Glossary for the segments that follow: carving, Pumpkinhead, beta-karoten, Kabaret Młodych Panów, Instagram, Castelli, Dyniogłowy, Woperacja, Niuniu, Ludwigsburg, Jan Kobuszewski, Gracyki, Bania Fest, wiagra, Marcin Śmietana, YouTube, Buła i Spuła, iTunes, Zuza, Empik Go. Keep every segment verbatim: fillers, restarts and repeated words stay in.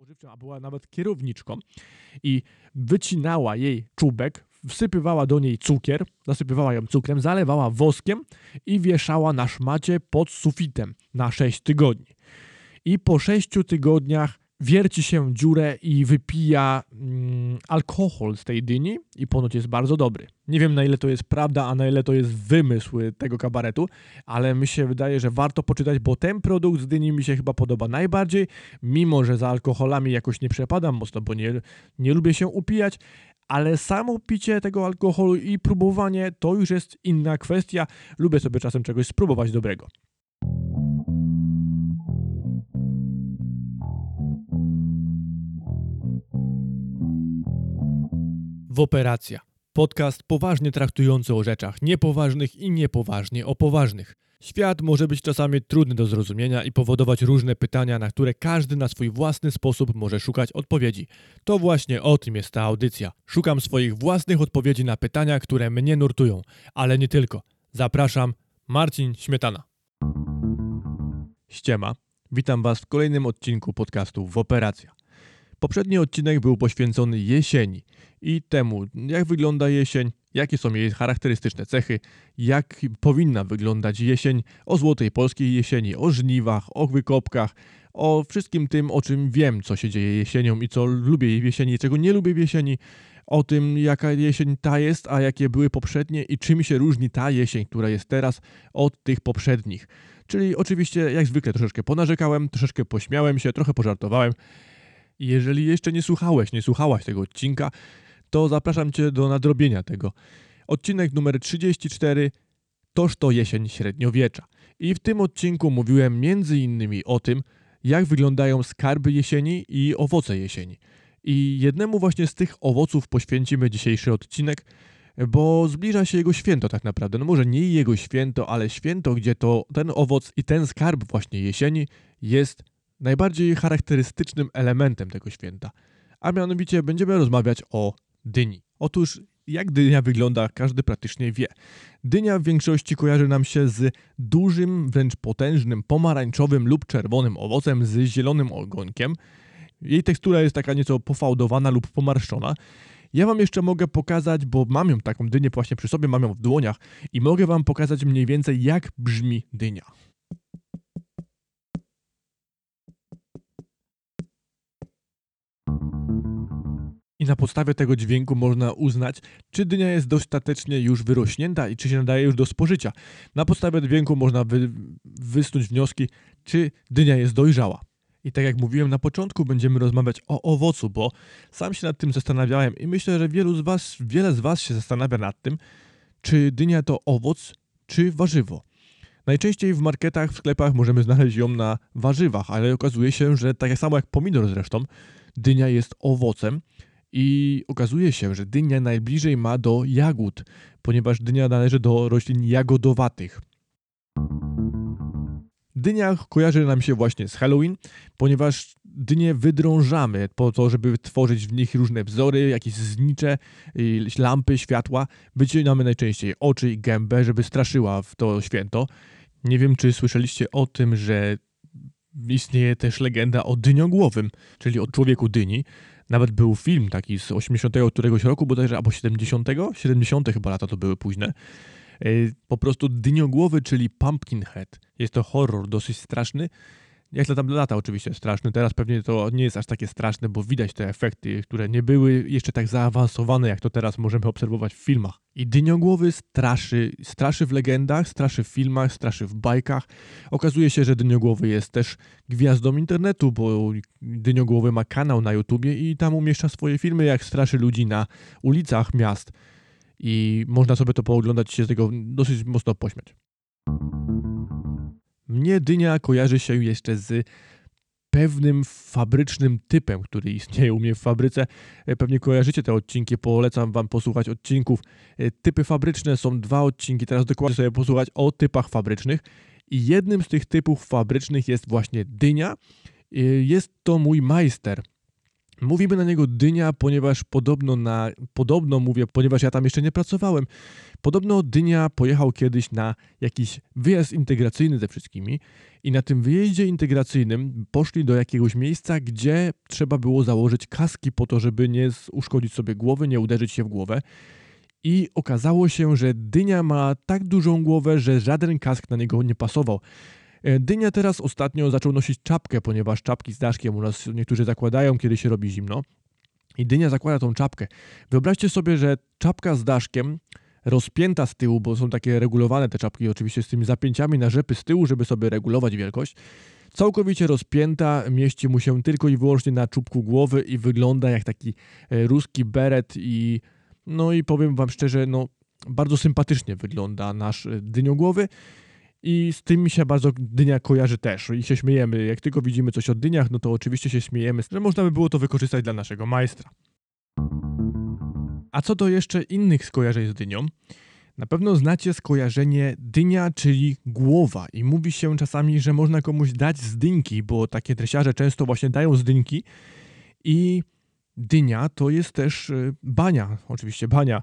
spożywczym, a była nawet kierowniczką i wycinała jej czubek, wsypywała do niej cukier, zasypywała ją cukrem, zalewała woskiem i wieszała na szmacie pod sufitem na sześć tygodni. I po sześciu tygodniach wierci się dziurę i wypija mm, alkohol z tej dyni i ponoć jest bardzo dobry. Nie wiem, na ile to jest prawda, a na ile to jest wymysł tego kabaretu, ale mi się wydaje, że warto poczytać, bo ten produkt z dyni mi się chyba podoba najbardziej, mimo że za alkoholami jakoś nie przepadam mocno, bo nie, nie lubię się upijać, ale samo picie tego alkoholu i próbowanie to już jest inna kwestia. Lubię sobie czasem czegoś spróbować dobrego. Woperacja. Podcast poważnie traktujący o rzeczach niepoważnych i niepoważnie o poważnych. Świat może być czasami trudny do zrozumienia i powodować różne pytania, na które każdy na swój własny sposób może szukać odpowiedzi. To właśnie o tym jest ta audycja. Szukam swoich własnych odpowiedzi na pytania, które mnie nurtują, ale nie tylko. Zapraszam, Marcin Śmietana. Ściema. Witam Was w kolejnym odcinku podcastu Woperacja. Poprzedni odcinek był poświęcony jesieni i temu, jak wygląda jesień, jakie są jej charakterystyczne cechy, jak powinna wyglądać jesień, o złotej polskiej jesieni, o żniwach, o wykopkach, o wszystkim tym, o czym wiem, co się dzieje jesienią i co lubię w jesieni, czego nie lubię w jesieni, o tym, jaka jesień ta jest, a jakie były poprzednie i czym się różni ta jesień, która jest teraz, od tych poprzednich. Czyli oczywiście, jak zwykle, troszeczkę ponarzekałem, troszeczkę pośmiałem się, trochę pożartowałem. Jeżeli jeszcze nie słuchałeś, nie słuchałaś tego odcinka, to zapraszam Cię do nadrobienia tego. Odcinek numer trzydzieści cztery, toż to jesień średniowiecza. I w tym odcinku mówiłem między innymi o tym, jak wyglądają skarby jesieni i owoce jesieni. I jednemu właśnie z tych owoców poświęcimy dzisiejszy odcinek, bo zbliża się jego święto tak naprawdę. No może nie jego święto, ale święto, gdzie to ten owoc i ten skarb właśnie jesieni jest najbardziej charakterystycznym elementem tego święta, a mianowicie będziemy rozmawiać o dyni. Otóż jak dynia wygląda, każdy praktycznie wie. Dynia w większości kojarzy nam się z dużym, wręcz potężnym, pomarańczowym lub czerwonym owocem z zielonym ogonkiem. Jej tekstura jest taka nieco pofałdowana lub pomarszczona. Ja Wam jeszcze mogę pokazać, bo mam ją taką dynię właśnie przy sobie, mam ją w dłoniach i mogę Wam pokazać mniej więcej, jak brzmi dynia. I na podstawie tego dźwięku można uznać, czy dynia jest dostatecznie już wyrośnięta i czy się nadaje już do spożycia. Na podstawie dźwięku można wy, wysnuć wnioski, czy dynia jest dojrzała. I tak jak mówiłem na początku, będziemy rozmawiać o owocu, bo sam się nad tym zastanawiałem i myślę, że wielu z was, wiele z Was się zastanawia nad tym, czy dynia to owoc, czy warzywo. Najczęściej w marketach, w sklepach możemy znaleźć ją na warzywach, ale okazuje się, że tak samo jak pomidor zresztą, dynia jest owocem. I okazuje się, że dynia najbliżej ma do jagód, ponieważ dynia należy do roślin jagodowatych. Dynia kojarzy nam się właśnie z Halloween, ponieważ dynie wydrążamy po to, żeby tworzyć w nich różne wzory, jakieś znicze, lampy, światła. Wycinamy najczęściej oczy i gębę, żeby straszyła w to święto. Nie wiem, czy słyszeliście o tym, że istnieje też legenda o dyniogłowym, czyli o człowieku dyni. Nawet był film taki z osiemdziesiątego któregoś roku, bodajże, albo siedemdziesiątego siedemdziesiąte chyba lata to były późne. Po prostu Dyniogłowy, czyli Pumpkinhead. Jest to horror dosyć straszny. Jak tam lata oczywiście straszny. Teraz pewnie to nie jest aż takie straszne, bo widać te efekty, które nie były jeszcze tak zaawansowane, jak to teraz możemy obserwować w filmach. I dyniogłowy straszy. Straszy w legendach, straszy w filmach, straszy w bajkach. Okazuje się, że dyniogłowy jest też gwiazdą internetu, bo dyniogłowy ma kanał na YouTubie i tam umieszcza swoje filmy, jak straszy ludzi na ulicach miast. I można sobie to pooglądać i się z tego dosyć mocno pośmiać. Mnie dynia kojarzy się jeszcze z pewnym fabrycznym typem, który istnieje u mnie w fabryce. Pewnie kojarzycie te odcinki, polecam Wam posłuchać odcinków. Typy fabryczne są dwa odcinki, teraz dokładnie sobie posłuchać o typach fabrycznych. I jednym z tych typów fabrycznych jest właśnie dynia. Jest to mój majster. Mówimy na niego Dynia, ponieważ podobno na, podobno mówię, ponieważ ja tam jeszcze nie pracowałem, podobno Dynia pojechał kiedyś na jakiś wyjazd integracyjny ze wszystkimi i na tym wyjeździe integracyjnym poszli do jakiegoś miejsca, gdzie trzeba było założyć kaski po to, żeby nie uszkodzić sobie głowy, nie uderzyć się w głowę. I okazało się, że Dynia ma tak dużą głowę, że żaden kask na niego nie pasował. Dynia teraz ostatnio zaczął nosić czapkę, ponieważ czapki z daszkiem u nas niektórzy zakładają, kiedy się robi zimno. I Dynia zakłada tą czapkę. Wyobraźcie sobie, że czapka z daszkiem rozpięta z tyłu, bo są takie regulowane te czapki oczywiście z tymi zapięciami na rzepy z tyłu, żeby sobie regulować wielkość. Całkowicie rozpięta, mieści mu się tylko i wyłącznie na czubku głowy i wygląda jak taki ruski beret i... No i powiem wam szczerze, no bardzo sympatycznie wygląda nasz Dyniogłowy i z tym mi się bardzo Dynia kojarzy też i się śmiejemy. Jak tylko widzimy coś o dyniach, no to oczywiście się śmiejemy, że można by było to wykorzystać dla naszego majstra. A co do jeszcze innych skojarzeń z dynią, na pewno znacie skojarzenie dynia, czyli głowa i mówi się czasami, że można komuś dać z dyńki, bo takie dresiarze często właśnie dają z dyńki i... Dynia to jest też bania, oczywiście bania.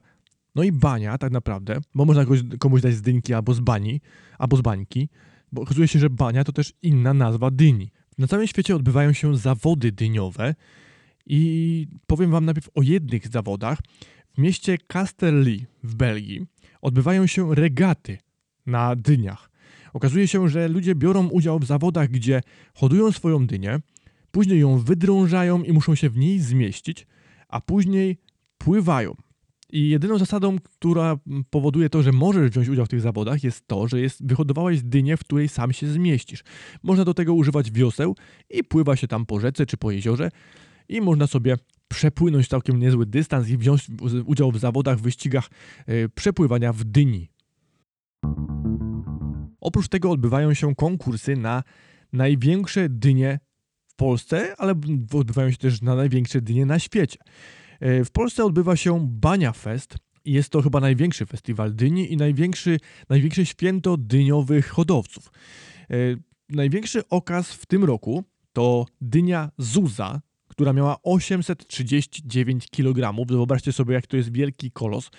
No i bania tak naprawdę, bo można komuś dać z dynki albo z bani, albo z bańki, bo okazuje się, że bania to też inna nazwa dyni. Na całym świecie odbywają się zawody dyniowe i powiem wam najpierw o jednych zawodach. W mieście Castelli w Belgii odbywają się regaty na dyniach. Okazuje się, że ludzie biorą udział w zawodach, gdzie hodują swoją dynię, później ją wydrążają i muszą się w niej zmieścić, a później pływają. I jedyną zasadą, która powoduje to, że możesz wziąć udział w tych zawodach, jest to, że jest, wyhodowałeś dynię, w której sam się zmieścisz. Można do tego używać wioseł i pływa się tam po rzece czy po jeziorze i można sobie przepłynąć całkiem niezły dystans i wziąć udział w zawodach, wyścigach yy, przepływania w dyni. Oprócz tego odbywają się konkursy na największe dynie w Polsce, ale odbywają się też na największe dynie na świecie. W Polsce odbywa się Bania Fest i jest to chyba największy festiwal dyni i największy, największe święto dyniowych hodowców. Największy okaz w tym roku to dynia Zuza, która miała osiemset trzydzieści dziewięć kilogramów. Wyobraźcie sobie, jak to jest wielki kolos.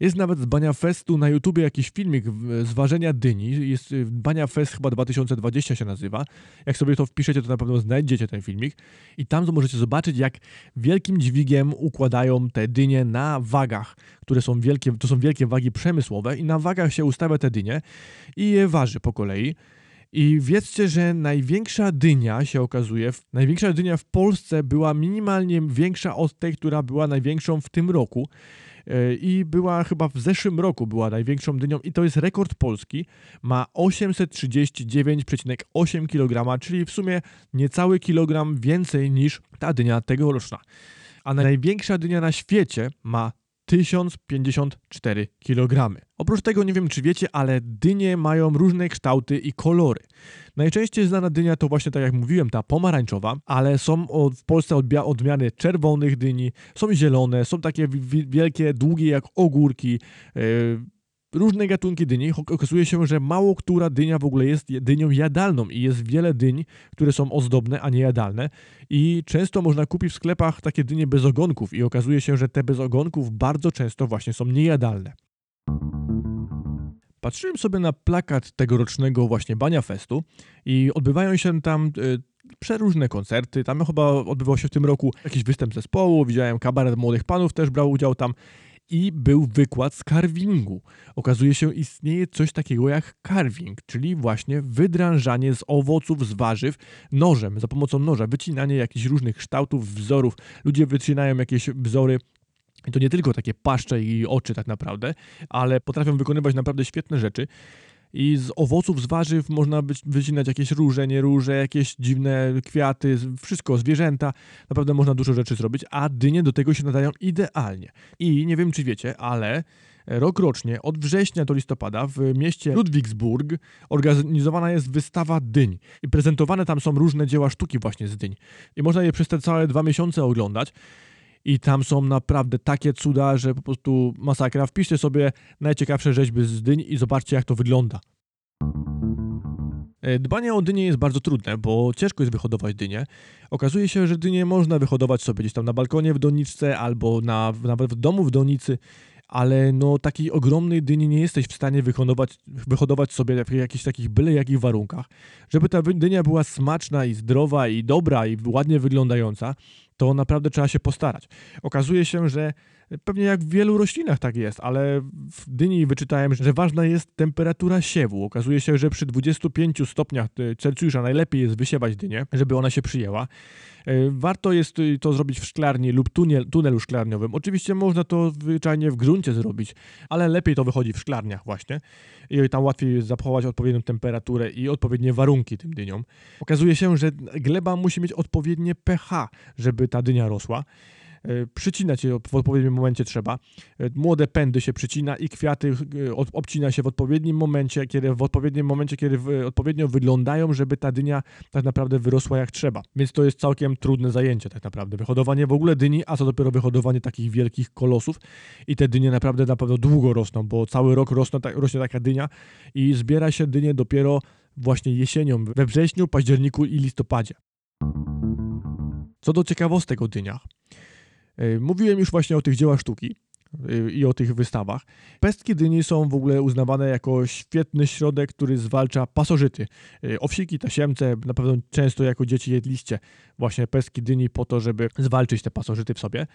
Jest nawet z Bania Festu na YouTubie jakiś filmik z ważenia dyni. Jest Bania Fest chyba dwa tysiące dwudziesty się nazywa. Jak sobie to wpiszecie, to na pewno znajdziecie ten filmik. I tam możecie zobaczyć, jak wielkim dźwigiem układają te dynie na wagach, które są wielkie, to są wielkie wagi przemysłowe i na wagach się ustawia te dynie i je waży po kolei. I wiedzcie, że największa dynia się okazuje, największa dynia w Polsce była minimalnie większa od tej, która była największą w tym roku i była chyba w zeszłym roku była największą dynią i to jest rekord Polski. Ma osiemset trzydzieści dziewięć przecinek osiem kilograma, czyli w sumie niecały kilogram więcej niż ta dynia tegoroczna. A największa dynia na świecie ma tysiąc pięćdziesiąt cztery kilogramy. Oprócz tego nie wiem czy wiecie, ale dynie mają różne kształty i kolory. Najczęściej znana dynia to właśnie tak jak mówiłem ta pomarańczowa, ale są w Polsce odmiany czerwonych dyni, są zielone, są takie wielkie, długie jak ogórki, yy, różne gatunki dyni. Okazuje się, że mało która dynia w ogóle jest dynią jadalną i jest wiele dyń, które są ozdobne, a nie jadalne i często można kupić w sklepach takie dynie bez ogonków i okazuje się, że te bez ogonków bardzo często właśnie są niejadalne. Patrzyłem sobie na plakat tegorocznego właśnie Bania Festu i odbywają się tam y, przeróżne koncerty. Tam chyba odbywał się w tym roku jakiś występ zespołu, widziałem Kabaret Młodych Panów też brał udział tam. I był wykład z carvingu. Okazuje się, istnieje coś takiego jak carving, czyli właśnie wydrążanie z owoców, z warzyw nożem, za pomocą noża, wycinanie jakichś różnych kształtów, wzorów. Ludzie wycinają jakieś wzory i to nie tylko takie paszcze i oczy tak naprawdę, ale potrafią wykonywać naprawdę świetne rzeczy. I z owoców, z warzyw można być, wycinać jakieś róże, nie róże, jakieś dziwne kwiaty, wszystko, zwierzęta. Naprawdę można dużo rzeczy zrobić, a dynie do tego się nadają idealnie. I nie wiem, czy wiecie, ale rok rocznie, od września do listopada w mieście Ludwigsburg organizowana jest wystawa dyń. I prezentowane tam są różne dzieła sztuki właśnie z dyń. I można je przez te całe dwa miesiące oglądać. I tam są naprawdę takie cuda, że po prostu masakra. Wpiszcie sobie najciekawsze rzeźby z dyń i zobaczcie, jak to wygląda. Dbanie o dynię jest bardzo trudne, bo ciężko jest wyhodować dynię. Okazuje się, że dynię można wyhodować sobie gdzieś tam na balkonie w doniczce albo na, nawet w domu w donicy, ale no takiej ogromnej dyni nie jesteś w stanie wyhodować, wyhodować sobie w jakichś takich byle jakich warunkach. Żeby ta dynia była smaczna i zdrowa i dobra i ładnie wyglądająca, to naprawdę trzeba się postarać. Okazuje się, że pewnie jak w wielu roślinach tak jest, ale w dyni wyczytałem, że ważna jest temperatura siewu. Okazuje się, że przy dwudziestu pięciu stopniach Celsjusza najlepiej jest wysiewać dynię, żeby ona się przyjęła. Warto jest to zrobić w szklarni lub tunel, tunelu szklarniowym. Oczywiście można to zwyczajnie w gruncie zrobić, ale lepiej to wychodzi w szklarniach właśnie. I tam łatwiej jest zachować odpowiednią temperaturę i odpowiednie warunki tym dyniom. Okazuje się, że gleba musi mieć odpowiednie pH, żeby ta dynia rosła. Przycinać je w odpowiednim momencie trzeba. Młode pędy się przycina i kwiaty obcina się w odpowiednim momencie, kiedy, w odpowiednim momencie, kiedy odpowiednio wyglądają, żeby ta dynia tak naprawdę wyrosła jak trzeba. Więc to jest całkiem trudne zajęcie tak naprawdę. Wyhodowanie w ogóle dyni, a co dopiero wyhodowanie takich wielkich kolosów. I te dynie naprawdę na pewno długo rosną, bo cały rok rosną, rośnie taka dynia i zbiera się dynie dopiero właśnie jesienią, we wrześniu, październiku i listopadzie. Co do ciekawostek o dyniach. Mówiłem już właśnie o tych dziełach sztuki i o tych wystawach. Pestki dyni są w ogóle uznawane jako świetny środek, który zwalcza pasożyty. Owsiki, tasiemce, na pewno często jako dzieci jedliście właśnie pestki dyni po to, żeby zwalczyć te pasożyty w sobie.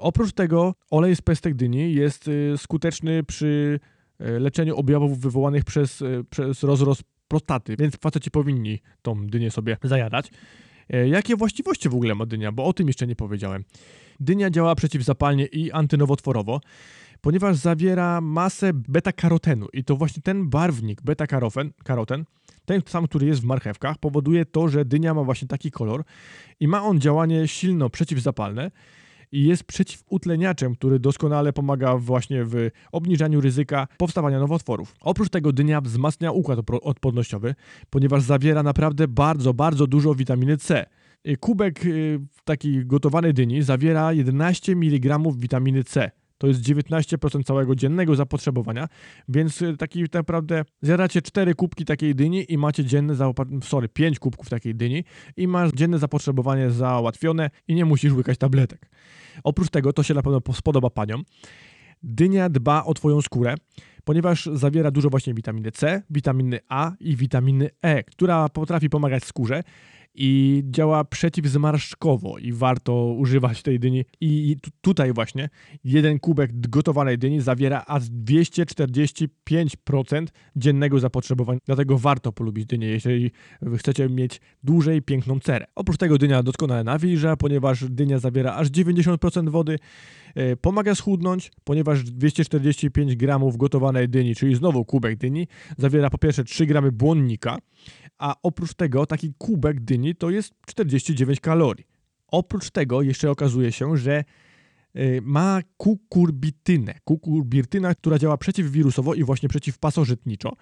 Oprócz tego olej z pestek dyni jest skuteczny przy leczeniu objawów wywołanych przez, przez rozrost prostaty, więc faceci powinni tą dynię sobie zajadać. Jakie właściwości w ogóle ma dynia, bo o tym jeszcze nie powiedziałem. Dynia działa przeciwzapalnie i antynowotworowo, ponieważ zawiera masę beta-karotenu i to właśnie ten barwnik beta-karoten, ten sam, który jest w marchewkach, powoduje to, że dynia ma właśnie taki kolor i ma on działanie silno przeciwzapalne i jest przeciwutleniaczem, który doskonale pomaga właśnie w obniżaniu ryzyka powstawania nowotworów. Oprócz tego dynia wzmacnia układ odpornościowy, ponieważ zawiera naprawdę bardzo, bardzo dużo witaminy C. Kubek takiej gotowanej dyni zawiera jedenaście miligramów witaminy C. To jest dziewiętnaście procent całego dziennego zapotrzebowania, więc taki naprawdę zjadacie cztery kubki takiej dyni i macie dzienne, sorry, pięć kubków takiej dyni i masz dzienne zapotrzebowanie załatwione i nie musisz łykać tabletek. Oprócz tego, to się na pewno spodoba paniom, dynia dba o twoją skórę, ponieważ zawiera dużo właśnie witaminy C, witaminy A i witaminy E, która potrafi pomagać skórze i działa przeciwzmarszczkowo i warto używać tej dyni. I t- tutaj właśnie jeden kubek gotowanej dyni zawiera aż dwieście czterdzieści pięć procent dziennego zapotrzebowania, dlatego warto polubić dynię, jeśli chcecie mieć dłużej piękną cerę. Oprócz tego dynia doskonale nawilża, ponieważ dynia zawiera aż dziewięćdziesiąt procent wody, yy, pomaga schudnąć, ponieważ dwieście czterdzieści pięć gramów gotowanej dyni, czyli znowu kubek dyni, zawiera po pierwsze trzy gramy błonnika, a oprócz tego taki kubek dyni to jest czterdzieści dziewięć kalorii. Oprócz tego jeszcze okazuje się, że ma kukurbitynę. Kukurbirtyna, która działa przeciwwirusowo i właśnie przeciwpasożytniczo.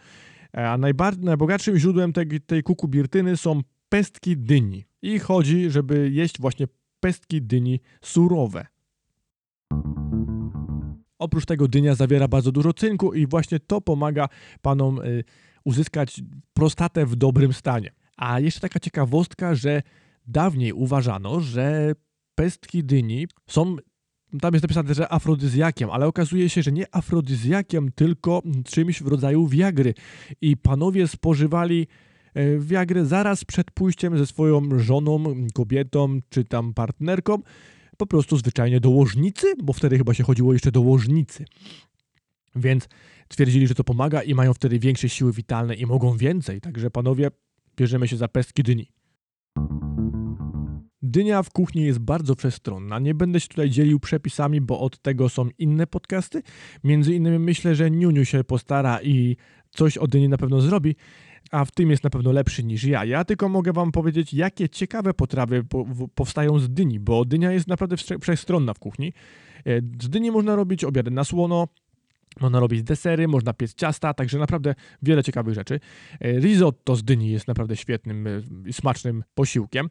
A najbar- najbogatszym źródłem tej, tej kukurbirtyny są pestki dyni. I chodzi, żeby jeść właśnie pestki dyni surowe. Oprócz tego dynia zawiera bardzo dużo cynku i właśnie to pomaga panom y, uzyskać prostatę w dobrym stanie. A jeszcze taka ciekawostka, że dawniej uważano, że pestki dyni są, tam jest napisane, że afrodyzjakiem, ale okazuje się, że nie afrodyzjakiem, tylko czymś w rodzaju wiagry. I panowie spożywali wiagrę zaraz przed pójściem ze swoją żoną, kobietą czy tam partnerką, po prostu zwyczajnie do łożnicy, bo wtedy chyba się chodziło jeszcze do łożnicy. Więc twierdzili, że to pomaga i mają wtedy większe siły witalne i mogą więcej. Także panowie, bierzemy się za pestki dyni. Dynia w kuchni jest bardzo wszechstronna. Nie będę się tutaj dzielił przepisami, bo od tego są inne podcasty. Między innymi myślę, że Niuniu się postara i coś o dyni na pewno zrobi, a w tym jest na pewno lepszy niż ja. Ja tylko mogę wam powiedzieć, jakie ciekawe potrawy powstają z dyni, bo dynia jest naprawdę wszechstronna w kuchni. Z dyni można robić obiady na słono, można robić desery, można piec ciasta, także naprawdę wiele ciekawych rzeczy. Risotto z dyni jest naprawdę świetnym i smacznym posiłkiem.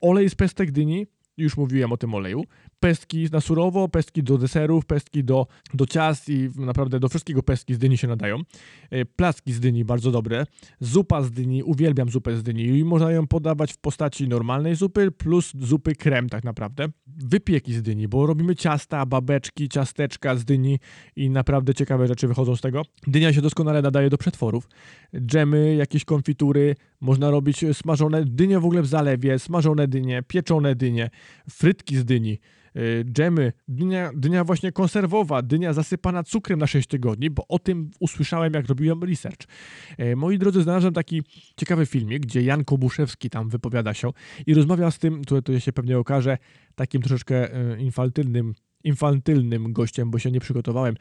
Olej z pestek dyni, już mówiłem o tym oleju. pestki na surowo, pestki do deserów, pestki do, do ciast i naprawdę do wszystkiego pestki z dyni się nadają. Placki z dyni bardzo dobre, zupa z dyni, uwielbiam zupę z dyni i można ją podawać w postaci normalnej zupy plus zupy krem tak naprawdę. Wypieki z dyni, bo robimy ciasta, babeczki, ciasteczka z dyni i naprawdę ciekawe rzeczy wychodzą z tego. Dynia się doskonale nadaje do przetworów, dżemy, jakieś konfitury, można robić smażone dynie w ogóle w zalewie, smażone dynie, pieczone dynie, frytki z dyni, dżemy, dynia, dynia właśnie konserwowa, dynia zasypana cukrem na sześć tygodni, bo o tym usłyszałem, jak robiłem research. Moi drodzy, znalazłem taki ciekawy filmik, gdzie Jan Kobuszewski tam wypowiada się i rozmawia z tym, to, to się pewnie okaże, takim troszeczkę infantylnym, infantylnym gościem, bo się nie przygotowałem,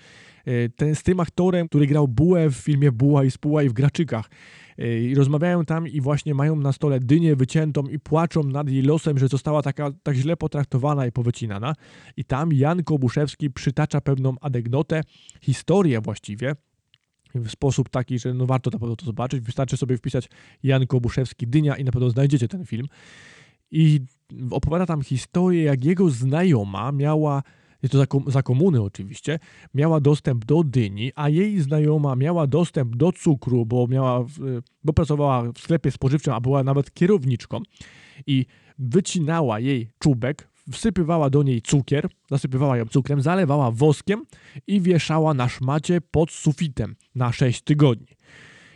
ten, z tym aktorem, który grał Bułę w filmie Buła i Spuła i w Graczykach. I rozmawiają tam i właśnie mają na stole dynię wyciętą i płaczą nad jej losem, że została taka, tak źle potraktowana i powycinana. I tam Jan Kobuszewski przytacza pewną anegdotę, historię właściwie, w sposób taki, że no warto na pewno to zobaczyć. Wystarczy sobie wpisać Jan Kobuszewski dynia i na pewno znajdziecie ten film. I opowiada tam historię, jak jego znajoma miała, to za, za komuny oczywiście, miała dostęp do dyni, a jej znajoma miała dostęp do cukru, bo, miała, bo pracowała w sklepie spożywczym, a była nawet kierowniczką i wycinała jej czubek, wsypywała do niej cukier, zasypywała ją cukrem, zalewała woskiem i wieszała na szmacie pod sufitem na sześć tygodni.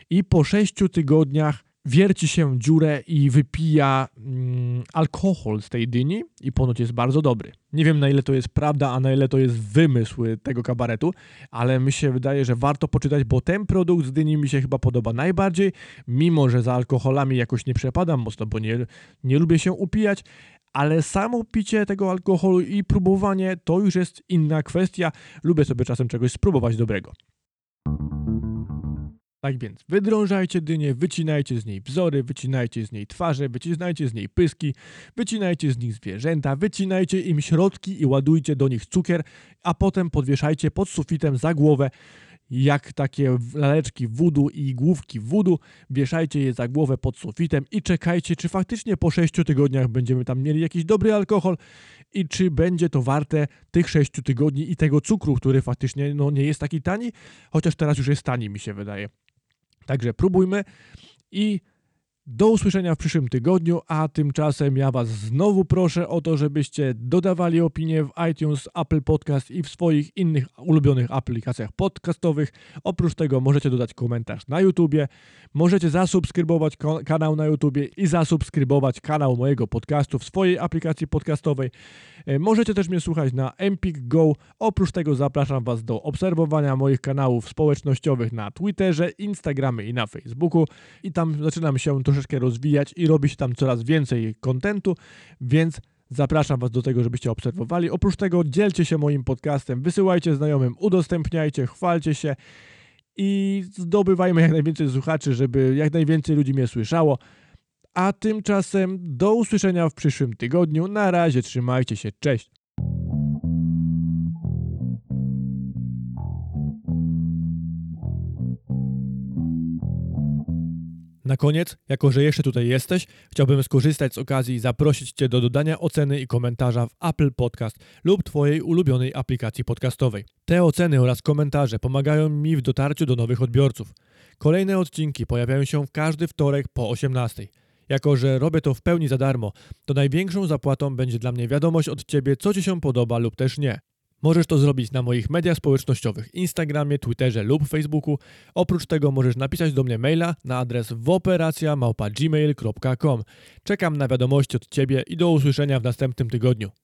I po sześciu tygodniach wierci się dziurę i wypija mm, alkohol z tej dyni i ponoć jest bardzo dobry. Nie wiem, na ile to jest prawda, a na ile to jest wymysł tego kabaretu, ale mi się wydaje, że warto poczytać, bo ten produkt z dyni mi się chyba podoba najbardziej, mimo że za alkoholami jakoś nie przepadam mocno, bo nie, nie lubię się upijać, ale samo picie tego alkoholu i próbowanie to już jest inna kwestia. Lubię sobie czasem czegoś spróbować dobrego. Tak więc wydrążajcie dynię, wycinajcie z niej wzory, wycinajcie z niej twarze, wycinajcie z niej pyski, wycinajcie z nich zwierzęta, wycinajcie im środki i ładujcie do nich cukier, a potem podwieszajcie pod sufitem za głowę, jak takie laleczki wudu i główki wudu, wieszajcie je za głowę pod sufitem i czekajcie, czy faktycznie po sześciu tygodniach będziemy tam mieli jakiś dobry alkohol i czy będzie to warte tych sześciu tygodni i tego cukru, który faktycznie no, nie jest taki tani, chociaż teraz już jest tani, mi się wydaje. Także próbujmy i do usłyszenia w przyszłym tygodniu, a tymczasem ja Was znowu proszę o to, żebyście dodawali opinie w iTunes, Apple Podcast i w swoich innych ulubionych aplikacjach podcastowych. Oprócz tego możecie dodać komentarz na YouTubie, możecie zasubskrybować kanał na YouTubie i zasubskrybować kanał mojego podcastu w swojej aplikacji podcastowej. Możecie też mnie słuchać na Empik Go. Oprócz tego zapraszam Was do obserwowania moich kanałów społecznościowych na Twitterze, Instagramie i na Facebooku i tam zaczynam się troszeczkę rozwijać i robi się tam coraz więcej kontentu, więc zapraszam Was do tego, żebyście obserwowali. Oprócz tego dzielcie się moim podcastem, wysyłajcie znajomym, udostępniajcie, chwalcie się i zdobywajmy jak najwięcej słuchaczy, żeby jak najwięcej ludzi mnie słyszało. A tymczasem do usłyszenia w przyszłym tygodniu. Na razie, trzymajcie się, cześć! Na koniec, jako że jeszcze tutaj jesteś, chciałbym skorzystać z okazji i zaprosić Cię do dodania oceny i komentarza w Apple Podcast lub Twojej ulubionej aplikacji podcastowej. Te oceny oraz komentarze pomagają mi w dotarciu do nowych odbiorców. Kolejne odcinki pojawiają się w każdy wtorek po osiemnastej. Jako że robię to w pełni za darmo, to największą zapłatą będzie dla mnie wiadomość od Ciebie, co Ci się podoba lub też nie. Możesz to zrobić na moich mediach społecznościowych, Instagramie, Twitterze lub Facebooku. Oprócz tego możesz napisać do mnie maila na adres woperacja małpa gmail kropka com. Czekam na wiadomości od Ciebie i do usłyszenia w następnym tygodniu.